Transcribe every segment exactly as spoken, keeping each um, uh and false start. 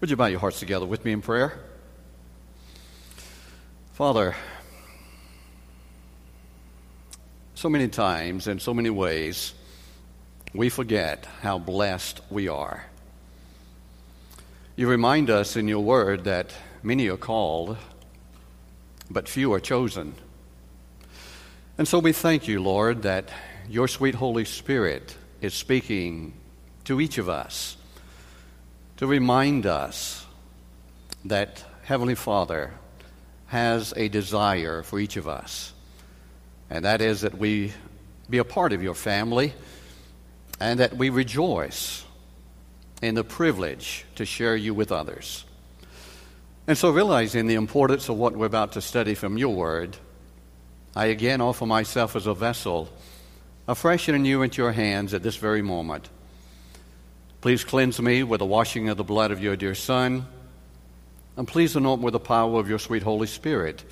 Would you bow your hearts together with me in prayer? Father, so many times in so many ways, we forget how blessed we are. You remind us in your word that many are called, but few are chosen. And so we thank you, Lord, that your sweet Holy Spirit is speaking to each of us to remind us that Heavenly Father has a desire for each of us, and that is that we be a part of your family and that we rejoice in the privilege to share you with others. And so, realizing the importance of what we're about to study from your word, I again offer myself as a vessel, afresh and anew into your hands at this very moment. Please cleanse me with the washing of the blood of your dear Son, and please anoint me with the power of your sweet Holy Spirit,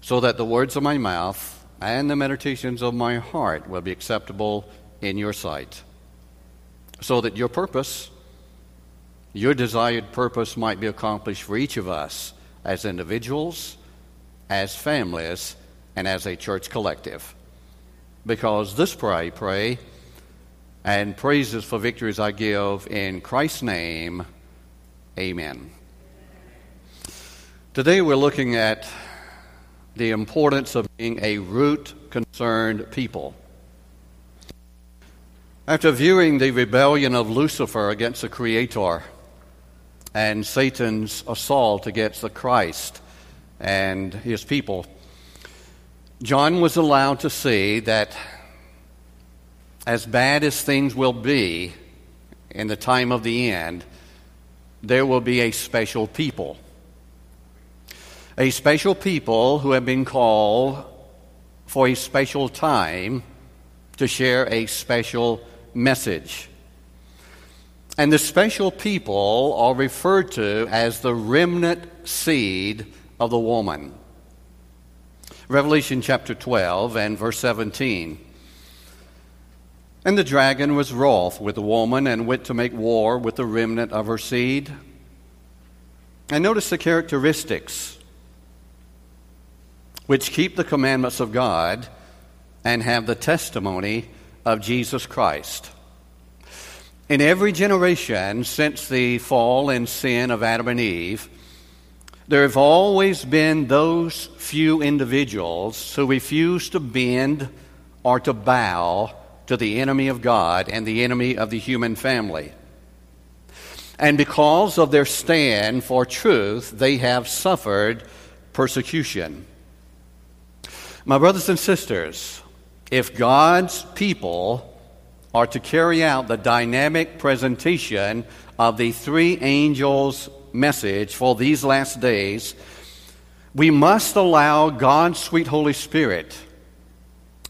so that the words of my mouth and the meditations of my heart will be acceptable in your sight, so that your purpose, your desired purpose, might be accomplished for each of us as individuals, as families, and as a church collective. Because this prayer I pray, and praises for victories I give, in Christ's name, amen. Today we're looking at the importance of being a root-concerned people. After viewing the rebellion of Lucifer against the Creator and Satan's assault against the Christ and his people, John was allowed to see that as bad as things will be in the time of the end, there will be a special people. A special people who have been called for a special time to share a special message. And the special people are referred to as the remnant seed of the woman. Revelation chapter twelve and verse seventeen. And the dragon was wroth with the woman and went to make war with the remnant of her seed. And notice the characteristics which keep the commandments of God and have the testimony of Jesus Christ. In every generation since the fall and sin of Adam and Eve, there have always been those few individuals who refuse to bend or to bow to the enemy of God and the enemy of the human family. And because of their stand for truth, they have suffered persecution. My brothers and sisters, if God's people are to carry out the dynamic presentation of the three angels' message for these last days, we must allow God's sweet Holy Spirit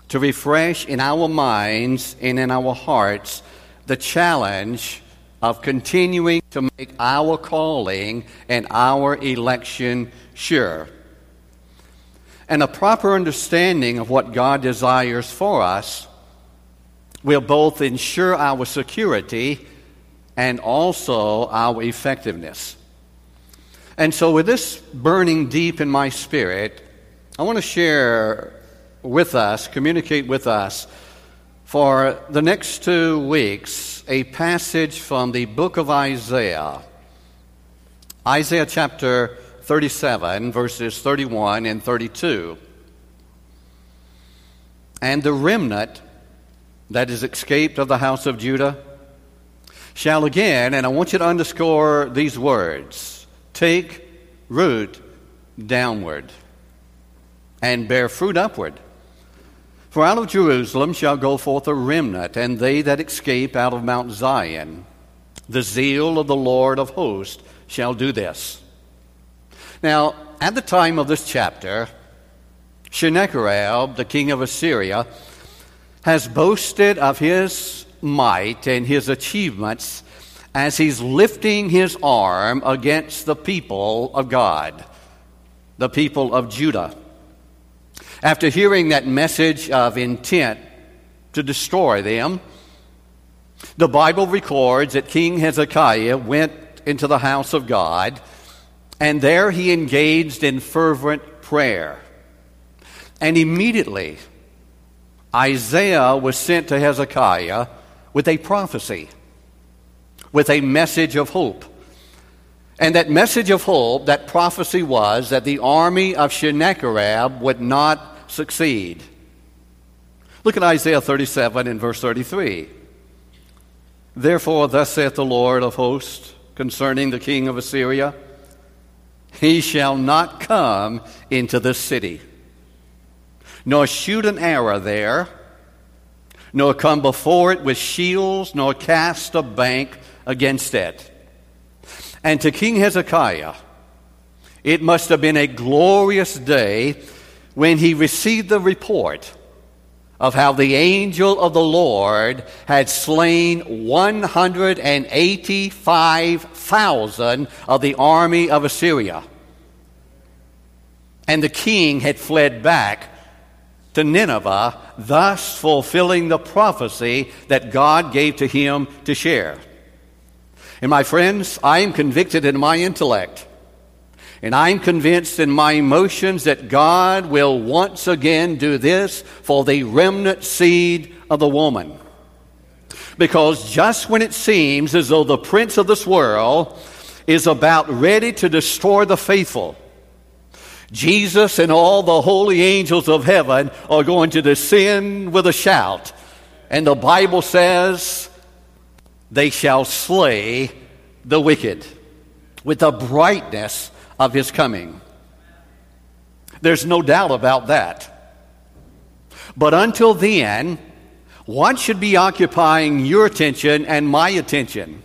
to refresh in our minds and in our hearts the challenge of continuing to make our calling and our election sure. And a proper understanding of what God desires for us will both ensure our security and also our effectiveness. And so, with this burning deep in my spirit, I want to share with us, communicate with us, for the next two weeks, a passage from the book of Isaiah. Isaiah chapter thirty-seven, verses thirty-one and thirty-two. And the remnant that is escaped of the house of Judah shall again, and I want you to underscore these words, take root downward and bear fruit upward. For out of Jerusalem shall go forth a remnant, and they that escape out of Mount Zion. The zeal of the Lord of hosts shall do this. Now, at the time of this chapter, Sennacherib, the king of Assyria, has boasted of his might and his achievements as he's lifting his arm against the people of God, the people of Judah. After hearing that message of intent to destroy them, the Bible records that King Hezekiah went went into the house of God, and there he engaged in fervent prayer. And immediately, Isaiah was sent to Hezekiah with a prophecy, with a message of hope. And that message of hope, that prophecy was that the army of Sennacherib would not succeed. Look at Isaiah thirty-seven and verse thirty-three. Therefore, thus saith the Lord of hosts concerning the king of Assyria, he shall not come into this city, nor shoot an arrow there, nor come before it with shields, nor cast a bank against it. And to King Hezekiah, it must have been a glorious day when he received the report of how the angel of the Lord had slain one hundred eighty-five thousand of the army of Assyria. And the king had fled back to Nineveh, thus fulfilling the prophecy that God gave to him to share. And my friends, I am convicted in my intellect, and I am convinced in my emotions that God will once again do this for the remnant seed of the woman. Because just when it seems as though the prince of this world is about ready to destroy the faithful, Jesus and all the holy angels of heaven are going to descend with a shout. And the Bible says, they shall slay the wicked with the brightness of his coming. There's no doubt about that. But until then, what should be occupying your attention and my attention?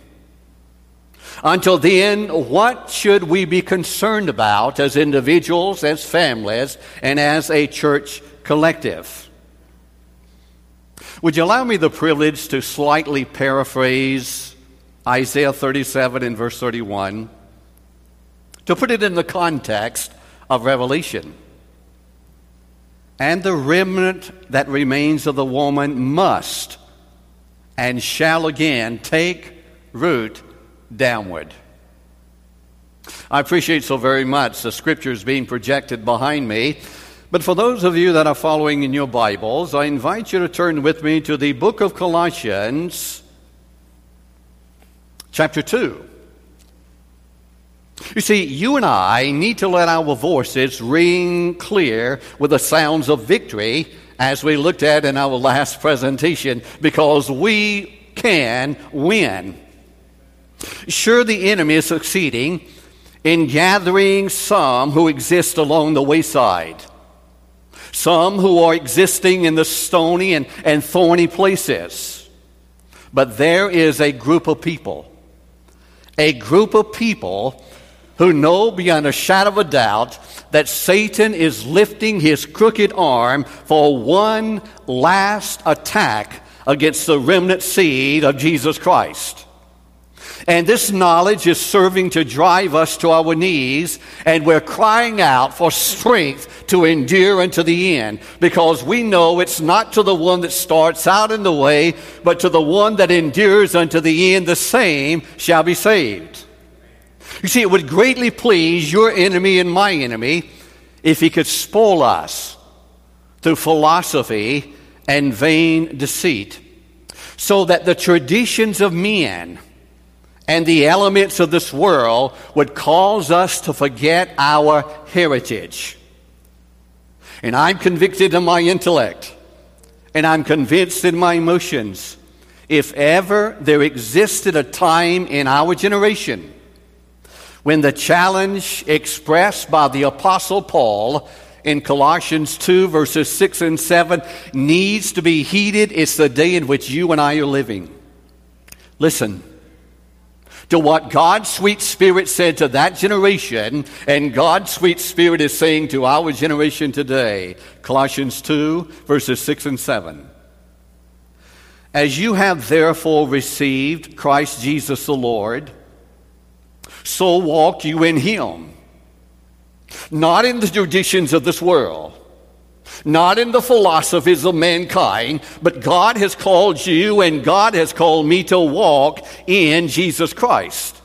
Until then, what should we be concerned about as individuals, as families, and as a church collective? Would you allow me the privilege to slightly paraphrase Isaiah thirty-seven and verse thirty-one to put it in the context of Revelation? And the remnant that remains of the woman must and shall again take root downward. I appreciate so very much the scriptures being projected behind me. But for those of you that are following in your Bibles, I invite you to turn with me to the book of Colossians, chapter two. You see, you and I need to let our voices ring clear with the sounds of victory, as we looked at in our last presentation, because we can win. Sure, the enemy is succeeding in gathering some who exist along the wayside. Some who are existing in the stony and, and thorny places. But there is a group of people, a group of people who know beyond a shadow of a doubt that Satan is lifting his crooked arm for one last attack against the remnant seed of Jesus Christ. And this knowledge is serving to drive us to our knees, and we're crying out for strength to endure unto the end, because we know it's not to the one that starts out in the way, but to the one that endures unto the end, the same shall be saved. You see, it would greatly please your enemy and my enemy if he could spoil us through philosophy and vain deceit, so that the traditions of men and the elements of this world would cause us to forget our heritage. And I'm convicted in my intellect, and I'm convinced in my emotions, if ever there existed a time in our generation when the challenge expressed by the Apostle Paul in Colossians two, verses six and seven, needs to be heeded, it's the day in which you and I are living. Listen to what God's sweet Spirit said to that generation, and God's sweet Spirit is saying to our generation today. Colossians two, verses six and seven. As you have therefore received Christ Jesus the Lord, so walk you in him, not in the traditions of this world, not in the philosophies of mankind, but God has called you and God has called me to walk in Jesus Christ.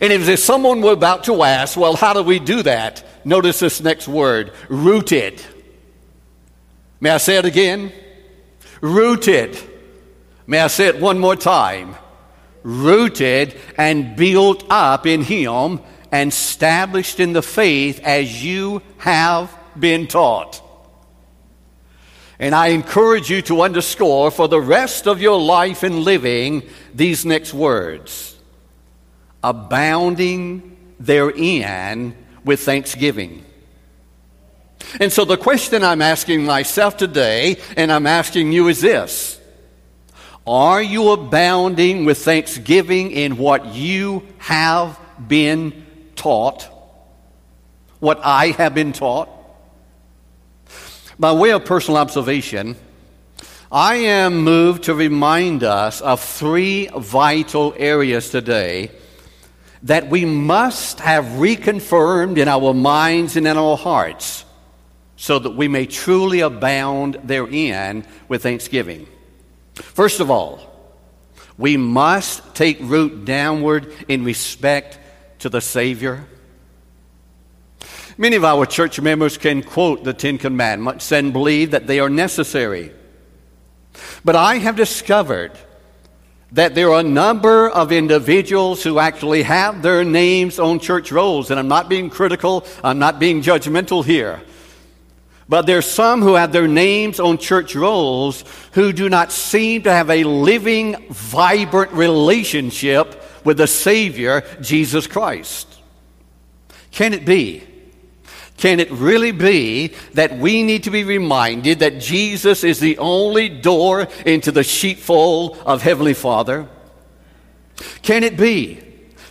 And if someone were about to ask, well, how do we do that? Notice this next word, rooted. May I say it again? Rooted. May I say it one more time? Rooted and built up in Him and established in the faith as you have been taught. And I encourage you to underscore for the rest of your life and living these next words. Abounding therein with thanksgiving. And so the question I'm asking myself today, and I'm asking you, is this. Are you abounding with thanksgiving in what you have been taught? What I have been taught? By way of personal observation, I am moved to remind us of three vital areas today that we must have reconfirmed in our minds and in our hearts so that we may truly abound therein with thanksgiving. First of all, we must take root downward in respect to the Savior. Many of our church members can quote the Ten Commandments and believe that they are necessary. But I have discovered that there are a number of individuals who actually have their names on church rolls. And I'm not being critical. I'm not being judgmental here. But there's some who have their names on church rolls who do not seem to have a living, vibrant relationship with the Savior, Jesus Christ. Can it be? Can it really be that we need to be reminded that Jesus is the only door into the sheepfold of Heavenly Father? Can it be?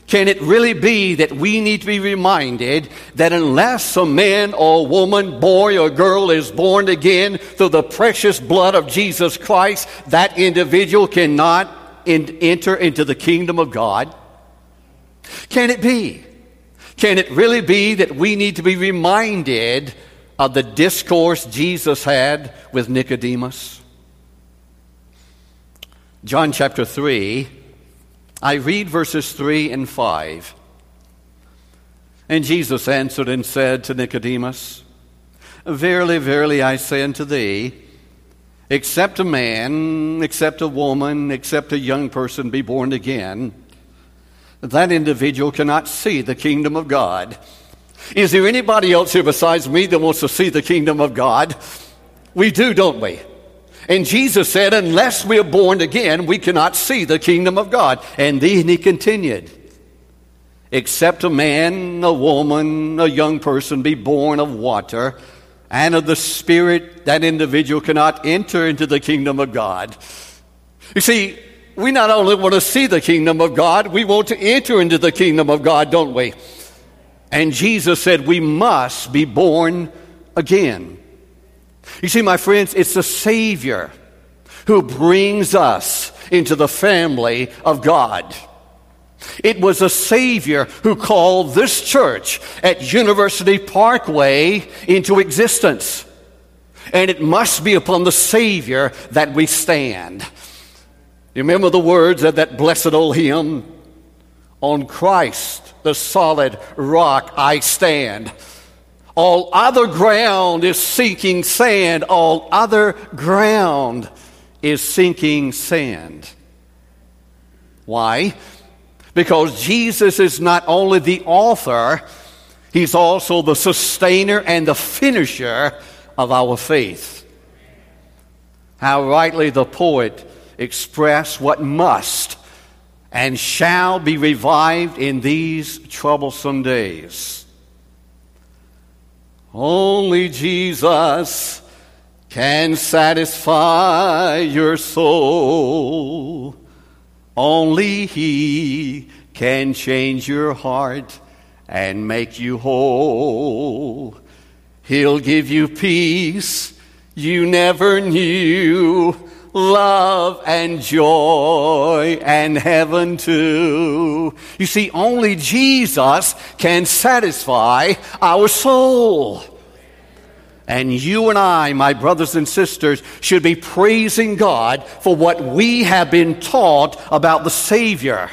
Can it really be that we need to be reminded that unless a man or woman, boy or girl is born again through the precious blood of Jesus Christ, that individual cannot in- enter into the kingdom of God? Can it be? Can it really be that we need to be reminded of the discourse Jesus had with Nicodemus? John chapter three, I read verses three and five. And Jesus answered and said to Nicodemus, Verily, verily, I say unto thee, except a man, except a woman, except a young person be born again, that individual cannot see the kingdom of God. Is there anybody else here besides me that wants to see the kingdom of God? We do, don't we? And Jesus said, unless we are born again, we cannot see the kingdom of God. And then he continued, except a man, a woman, a young person be born of water and of the Spirit, that individual cannot enter into the kingdom of God. You see, we not only want to see the kingdom of God, we want to enter into the kingdom of God, don't we? And Jesus said we must be born again. You see, my friends, it's the Savior who brings us into the family of God. It was a Savior who called this church at University Parkway into existence. And it must be upon the Savior that we stand. You remember the words of that blessed old hymn? On Christ, the solid rock, I stand. All other ground is sinking sand. All other ground is sinking sand. Why? Because Jesus is not only the author, He's also the sustainer and the finisher of our faith. How rightly the poet express what must and shall be revived in these troublesome days. Only Jesus can satisfy your soul. Only He can change your heart and make you whole. He'll give you peace you never knew. Love and joy and heaven too. You see, only Jesus can satisfy our soul. And you and I, my brothers and sisters, should be praising God for what we have been taught about the Savior.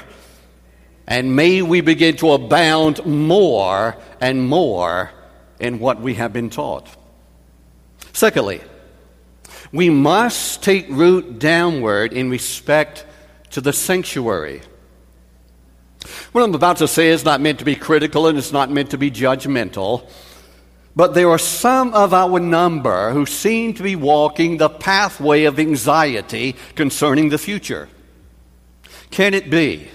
And may we begin to abound more and more in what we have been taught. Secondly, we must take root downward in respect to the sanctuary. What I'm about to say is not meant to be critical and it's not meant to be judgmental, but there are some of our number who seem to be walking the pathway of anxiety concerning the future. Can it be?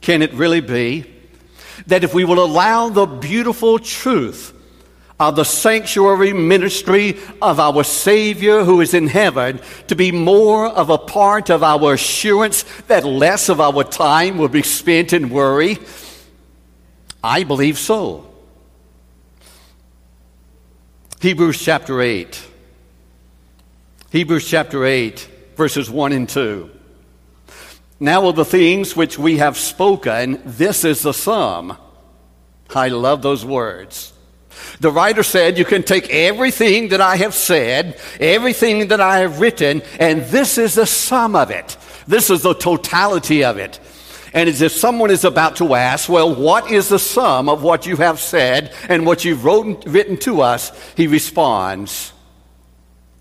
Can it really be that if we will allow the beautiful truth of the sanctuary ministry of our Savior who is in heaven to be more of a part of our assurance that less of our time will be spent in worry? I believe so. Hebrews chapter eight. Hebrews chapter eight, verses one and two. Now of the things which we have spoken, this is the sum. I love those words. The writer said, you can take everything that I have said, everything that I have written, and this is the sum of it. This is the totality of it. And as if someone is about to ask, well, what is the sum of what you have said and what you've wrote, written to us? He responds,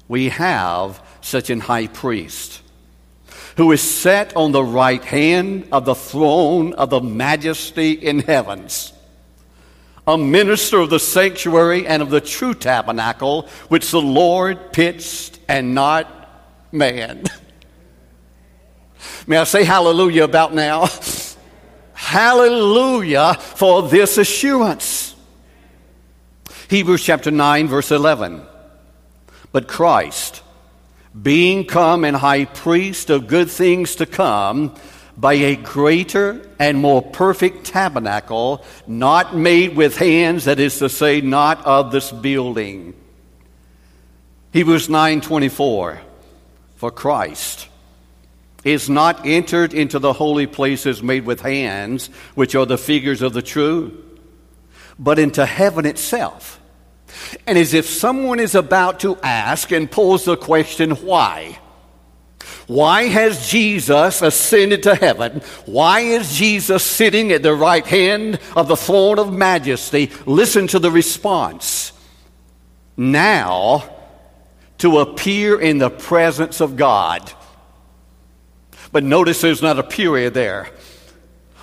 we have such an high priest, who is set on the right hand of the throne of the majesty in heavens, a minister of the sanctuary and of the true tabernacle, which the Lord pitched and not man. May I say hallelujah about now? Hallelujah for this assurance. Hebrews chapter nine, verse eleven. But Christ, being come and high priest of good things to come, by a greater and more perfect tabernacle, not made with hands, that is to say, not of this building. Hebrews nine twenty-four, for Christ is not entered into the holy places made with hands, which are the figures of the true, but into heaven itself. And as if someone is about to ask and pose the question, why? Why has Jesus ascended to heaven? Why is Jesus sitting at the right hand of the throne of majesty? Listen to the response. Now, to appear in the presence of God. But notice there's not a period there.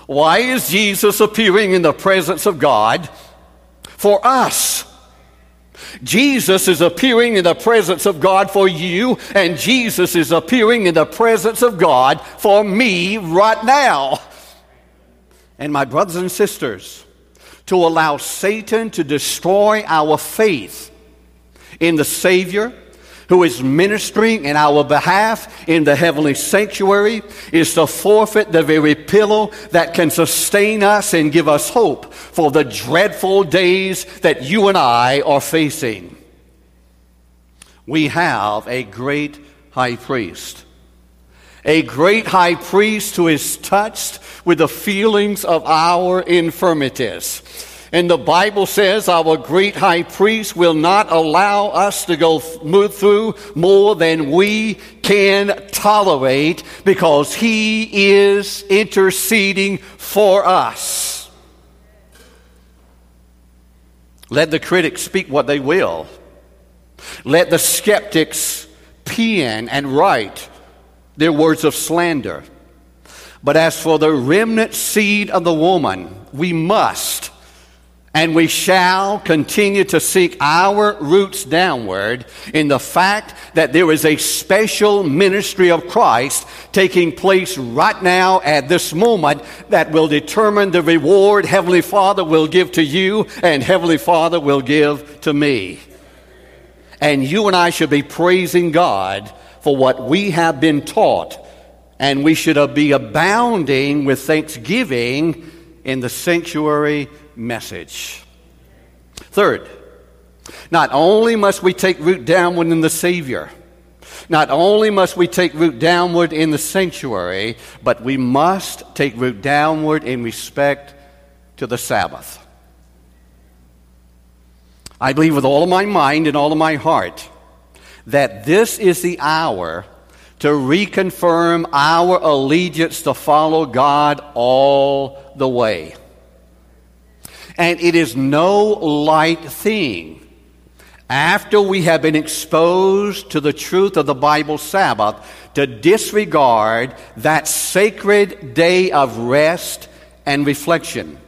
Why is Jesus appearing in the presence of God? For us. Jesus is appearing in the presence of God for you, and Jesus is appearing in the presence of God for me right now. And my brothers and sisters, to allow Satan to destroy our faith in the Savior who is ministering in our behalf in the heavenly sanctuary is to forfeit the very pillow that can sustain us and give us hope for the dreadful days that you and I are facing. We have a great high priest, a great high priest who is touched with the feelings of our infirmities. And the Bible says our great high priest will not allow us to go move through more than we can tolerate because he is interceding for us. Let the critics speak what they will. Let the skeptics pen and write their words of slander. But as for the remnant seed of the woman, we must and we shall continue to seek our roots downward in the fact that there is a special ministry of Christ taking place right now at this moment that will determine the reward Heavenly Father will give to you and Heavenly Father will give to me. And you and I should be praising God for what we have been taught, and we should be abounding with thanksgiving in the sanctuary message. Third, not only must we take root downward in the Savior, not only must we take root downward in the sanctuary, but we must take root downward in respect to the Sabbath. I believe with all of my mind and all of my heart that this is the hour to reconfirm our allegiance to follow God all the way. And it is no light thing. After we have been exposed to the truth of the Bible Sabbath, to disregard that sacred day of rest and reflection.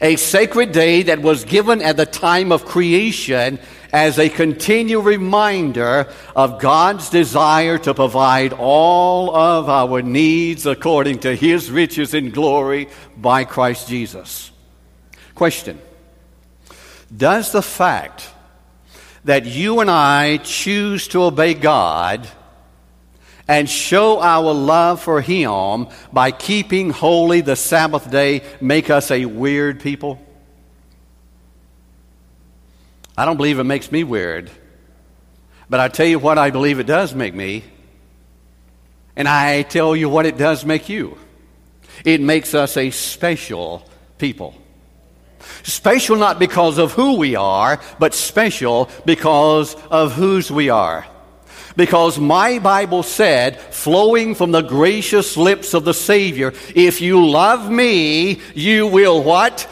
A sacred day that was given at the time of creation as a continual reminder of God's desire to provide all of our needs according to His riches in glory by Christ Jesus. Question. Does the fact that you and I choose to obey God and show our love for Him by keeping holy the Sabbath day make us a weird people? I don't believe it makes me weird. But I tell you what I believe it does make me. And I tell you what it does make you. It makes us a special people. Special not because of who we are, but special because of whose we are. Because my Bible said, flowing from the gracious lips of the Savior, if you love me, you will what?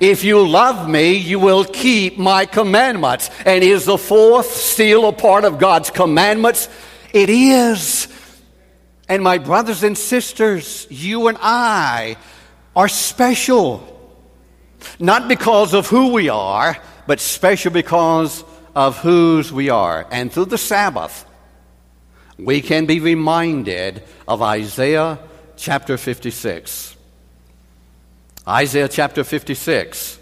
If you love me, you will keep my commandments. And is the fourth still a part of God's commandments? It is. And my brothers and sisters, you and I are special. Not because of who we are, but special because of whose we are. And through the Sabbath, we can be reminded of Isaiah chapter fifty-six. Isaiah chapter fifty-six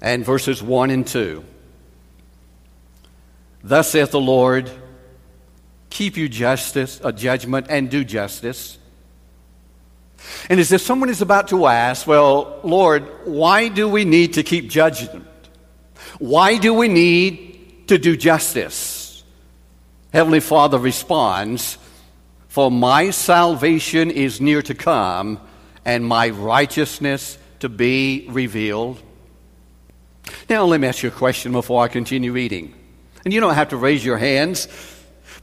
and verses one and two. Thus saith the Lord, keep you justice, a judgment, and do justice. And as if someone is about to ask, well, Lord, why do we need to keep judgment? Why do we need to do justice? Heavenly Father responds, for my salvation is near to come, and my righteousness to be revealed. Now, let me ask you a question before I continue reading. And you don't have to raise your hands,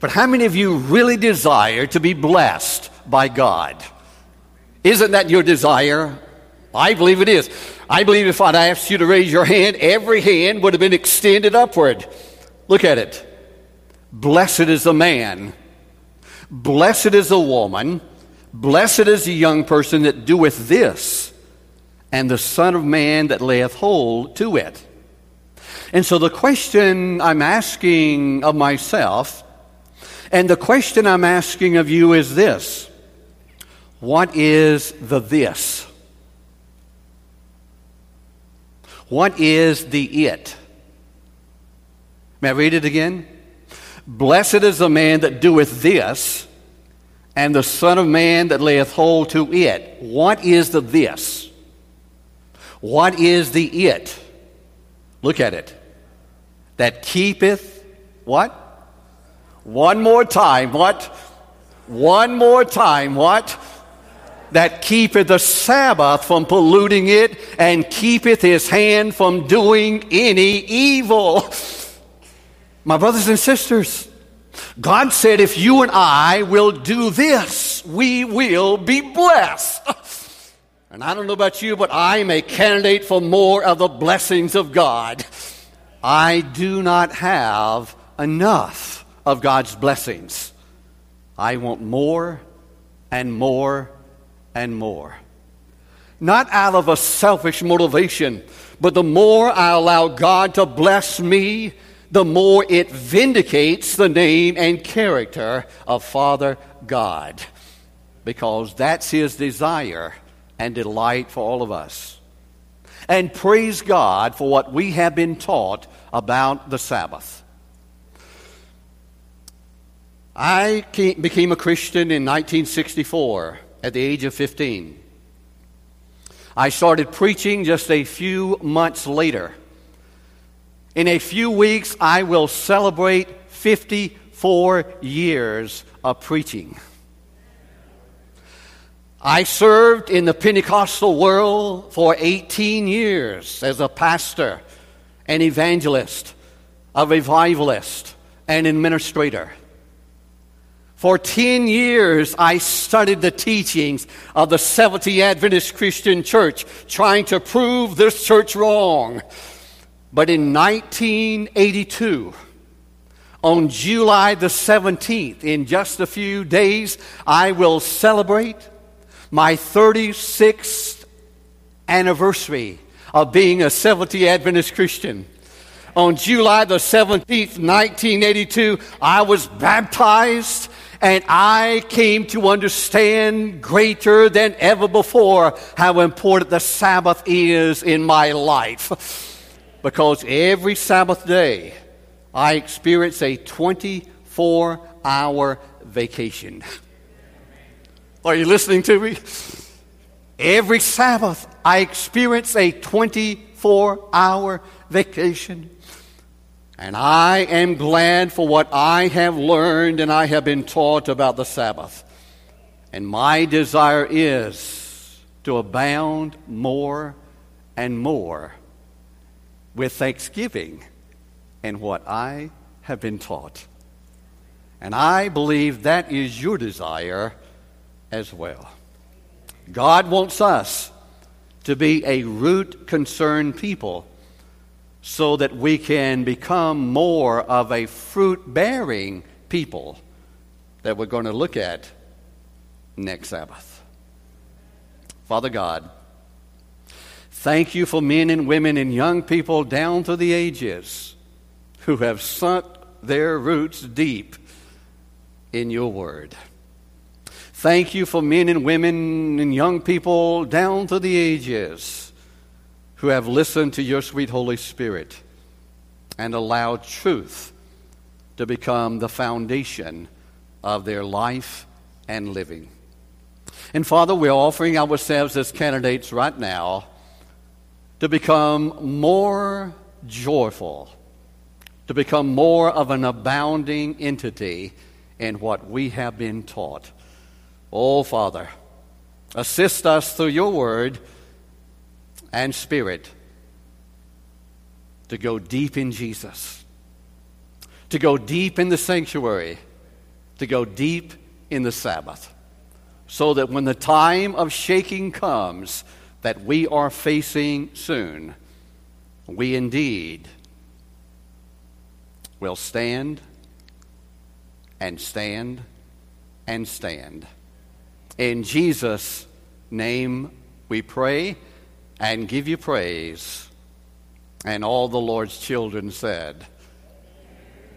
but how many of you really desire to be blessed by God? Isn't that your desire? I believe it is. I believe if I'd asked you to raise your hand, every hand would have been extended upward. Look at it. Blessed is the man. Blessed is the woman. Blessed is the young person that doeth this, and the Son of Man that layeth hold to it. And so the question I'm asking of myself, and the question I'm asking of you is this. What is the this? What is the it? May I read it again? Blessed is the man that doeth this, and the Son of Man that layeth hold to it. What is the this? What is the it? Look at it. That keepeth what? One more time, what? One more time, what? That keepeth the Sabbath from polluting it, and keepeth his hand from doing any evil. My brothers and sisters, God said, if you and I will do this, we will be blessed. And I don't know about you, but I'm a candidate for more of the blessings of God. I do not have enough of God's blessings. I want more and more and more. Not out of a selfish motivation, but the more I allow God to bless me, the more it vindicates the name and character of Father God, because that's His desire and delight for all of us. And praise God for what we have been taught about the Sabbath. I became a Christian in nineteen sixty-four at the age of fifteen. I started preaching just a few months later. In a few weeks, I will celebrate fifty-four years of preaching. I served in the Pentecostal world for eighteen years as a pastor, an evangelist, a revivalist, an administrator. For ten years, I studied the teachings of the Seventh-day Adventist Christian Church, trying to prove this church wrong. But in nineteen eighty-two, on July the seventeenth, in just a few days, I will celebrate my thirty-sixth anniversary of being a Seventh-day Adventist Christian. On July the seventeenth, nineteen eighty-two, I was baptized. And I came to understand greater than ever before how important the Sabbath is in my life. Because every Sabbath day, I experience a twenty-four hour vacation. Are you listening to me? Every Sabbath, I experience a twenty-four hour vacation. And I am glad for what I have learned and I have been taught about the Sabbath. And my desire is to abound more and more with thanksgiving in what I have been taught. And I believe that is your desire as well. God wants us to be a root-concerned people, so that we can become more of a fruit-bearing people that we're going to look at next Sabbath. Father God, thank you for men and women and young people down through the ages who have sunk their roots deep in your word. Thank you for men and women and young people down through the ages who have listened to your sweet Holy Spirit and allowed truth to become the foundation of their life and living. And Father, we're offering ourselves as candidates right now to become more joyful, to become more of an abounding entity in what we have been taught. Oh, Father, assist us through your word and Spirit to go deep in Jesus, to go deep in the sanctuary, to go deep in the Sabbath, so that when the time of shaking comes that we are facing soon, we indeed will stand and stand and stand. In Jesus' name we pray and give you praise. And all the Lord's children said,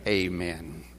Amen. Amen.